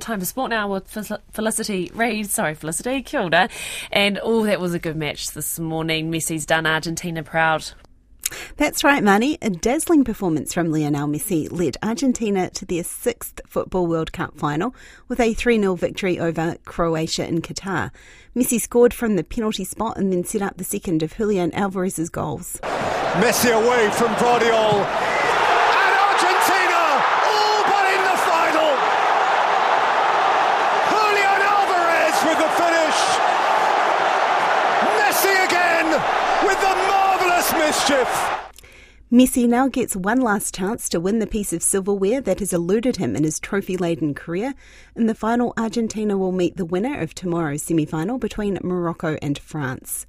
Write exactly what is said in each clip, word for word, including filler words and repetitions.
Time for Sport Now with Felicity Reid. Sorry, Felicity. Kia ora. And, oh, that was a good match this morning. Messi's done Argentina proud. That's right, Marnie. A dazzling performance from Lionel Messi led Argentina to their sixth Football World Cup final with a three nil victory over Croatia in Qatar. Messi scored from the penalty spot and then set up the second of Julian Alvarez's goals. Messi away from Vardiol. With the marvellous mischief. Messi now gets one last chance to win the piece of silverware that has eluded him in his trophy-laden career. In the final, Argentina will meet the winner of tomorrow's semi-final between Morocco and France.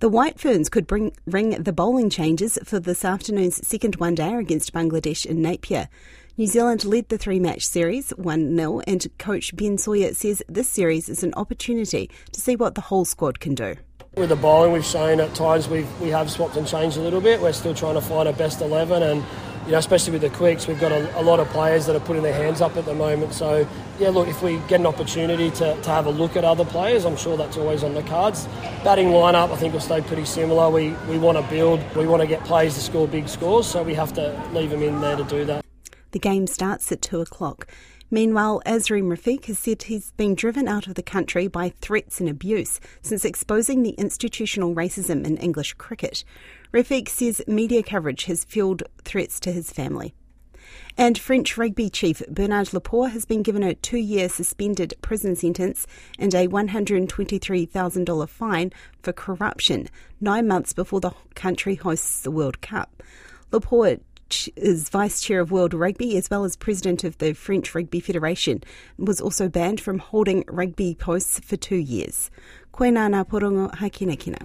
The White Ferns could bring, ring the bowling changes for this afternoon's second one-dayer against Bangladesh in Napier. New Zealand led the three-match series one nil, and coach Ben Sawyer says this series is an opportunity to see what the whole squad can do. With the bowling, we've shown at times we we have swapped and changed a little bit. We're still trying to find our best eleven, and you know, especially with the quicks, we've got a, a lot of players that are putting their hands up at the moment. So yeah, look, if we get an opportunity to, to have a look at other players, I'm sure that's always on the cards. Batting lineup, I think, will stay pretty similar. We we want to build, we want to get players to score big scores, so we have to leave them in there to do that. The game starts at two o'clock. Meanwhile, Azrim Rafiq has said he's been driven out of the country by threats and abuse since exposing the institutional racism in English cricket. Rafiq says media coverage has fuelled threats to his family. And French rugby chief Bernard Laporte has been given a two-year suspended prison sentence and a one hundred twenty-three thousand dollars fine for corruption, nine months before the country hosts the World Cup. Laporte is Vice Chair of World Rugby as well as President of the French Rugby Federation, and was also banned from holding rugby posts for two years. Koe nāna porongo hakinakina.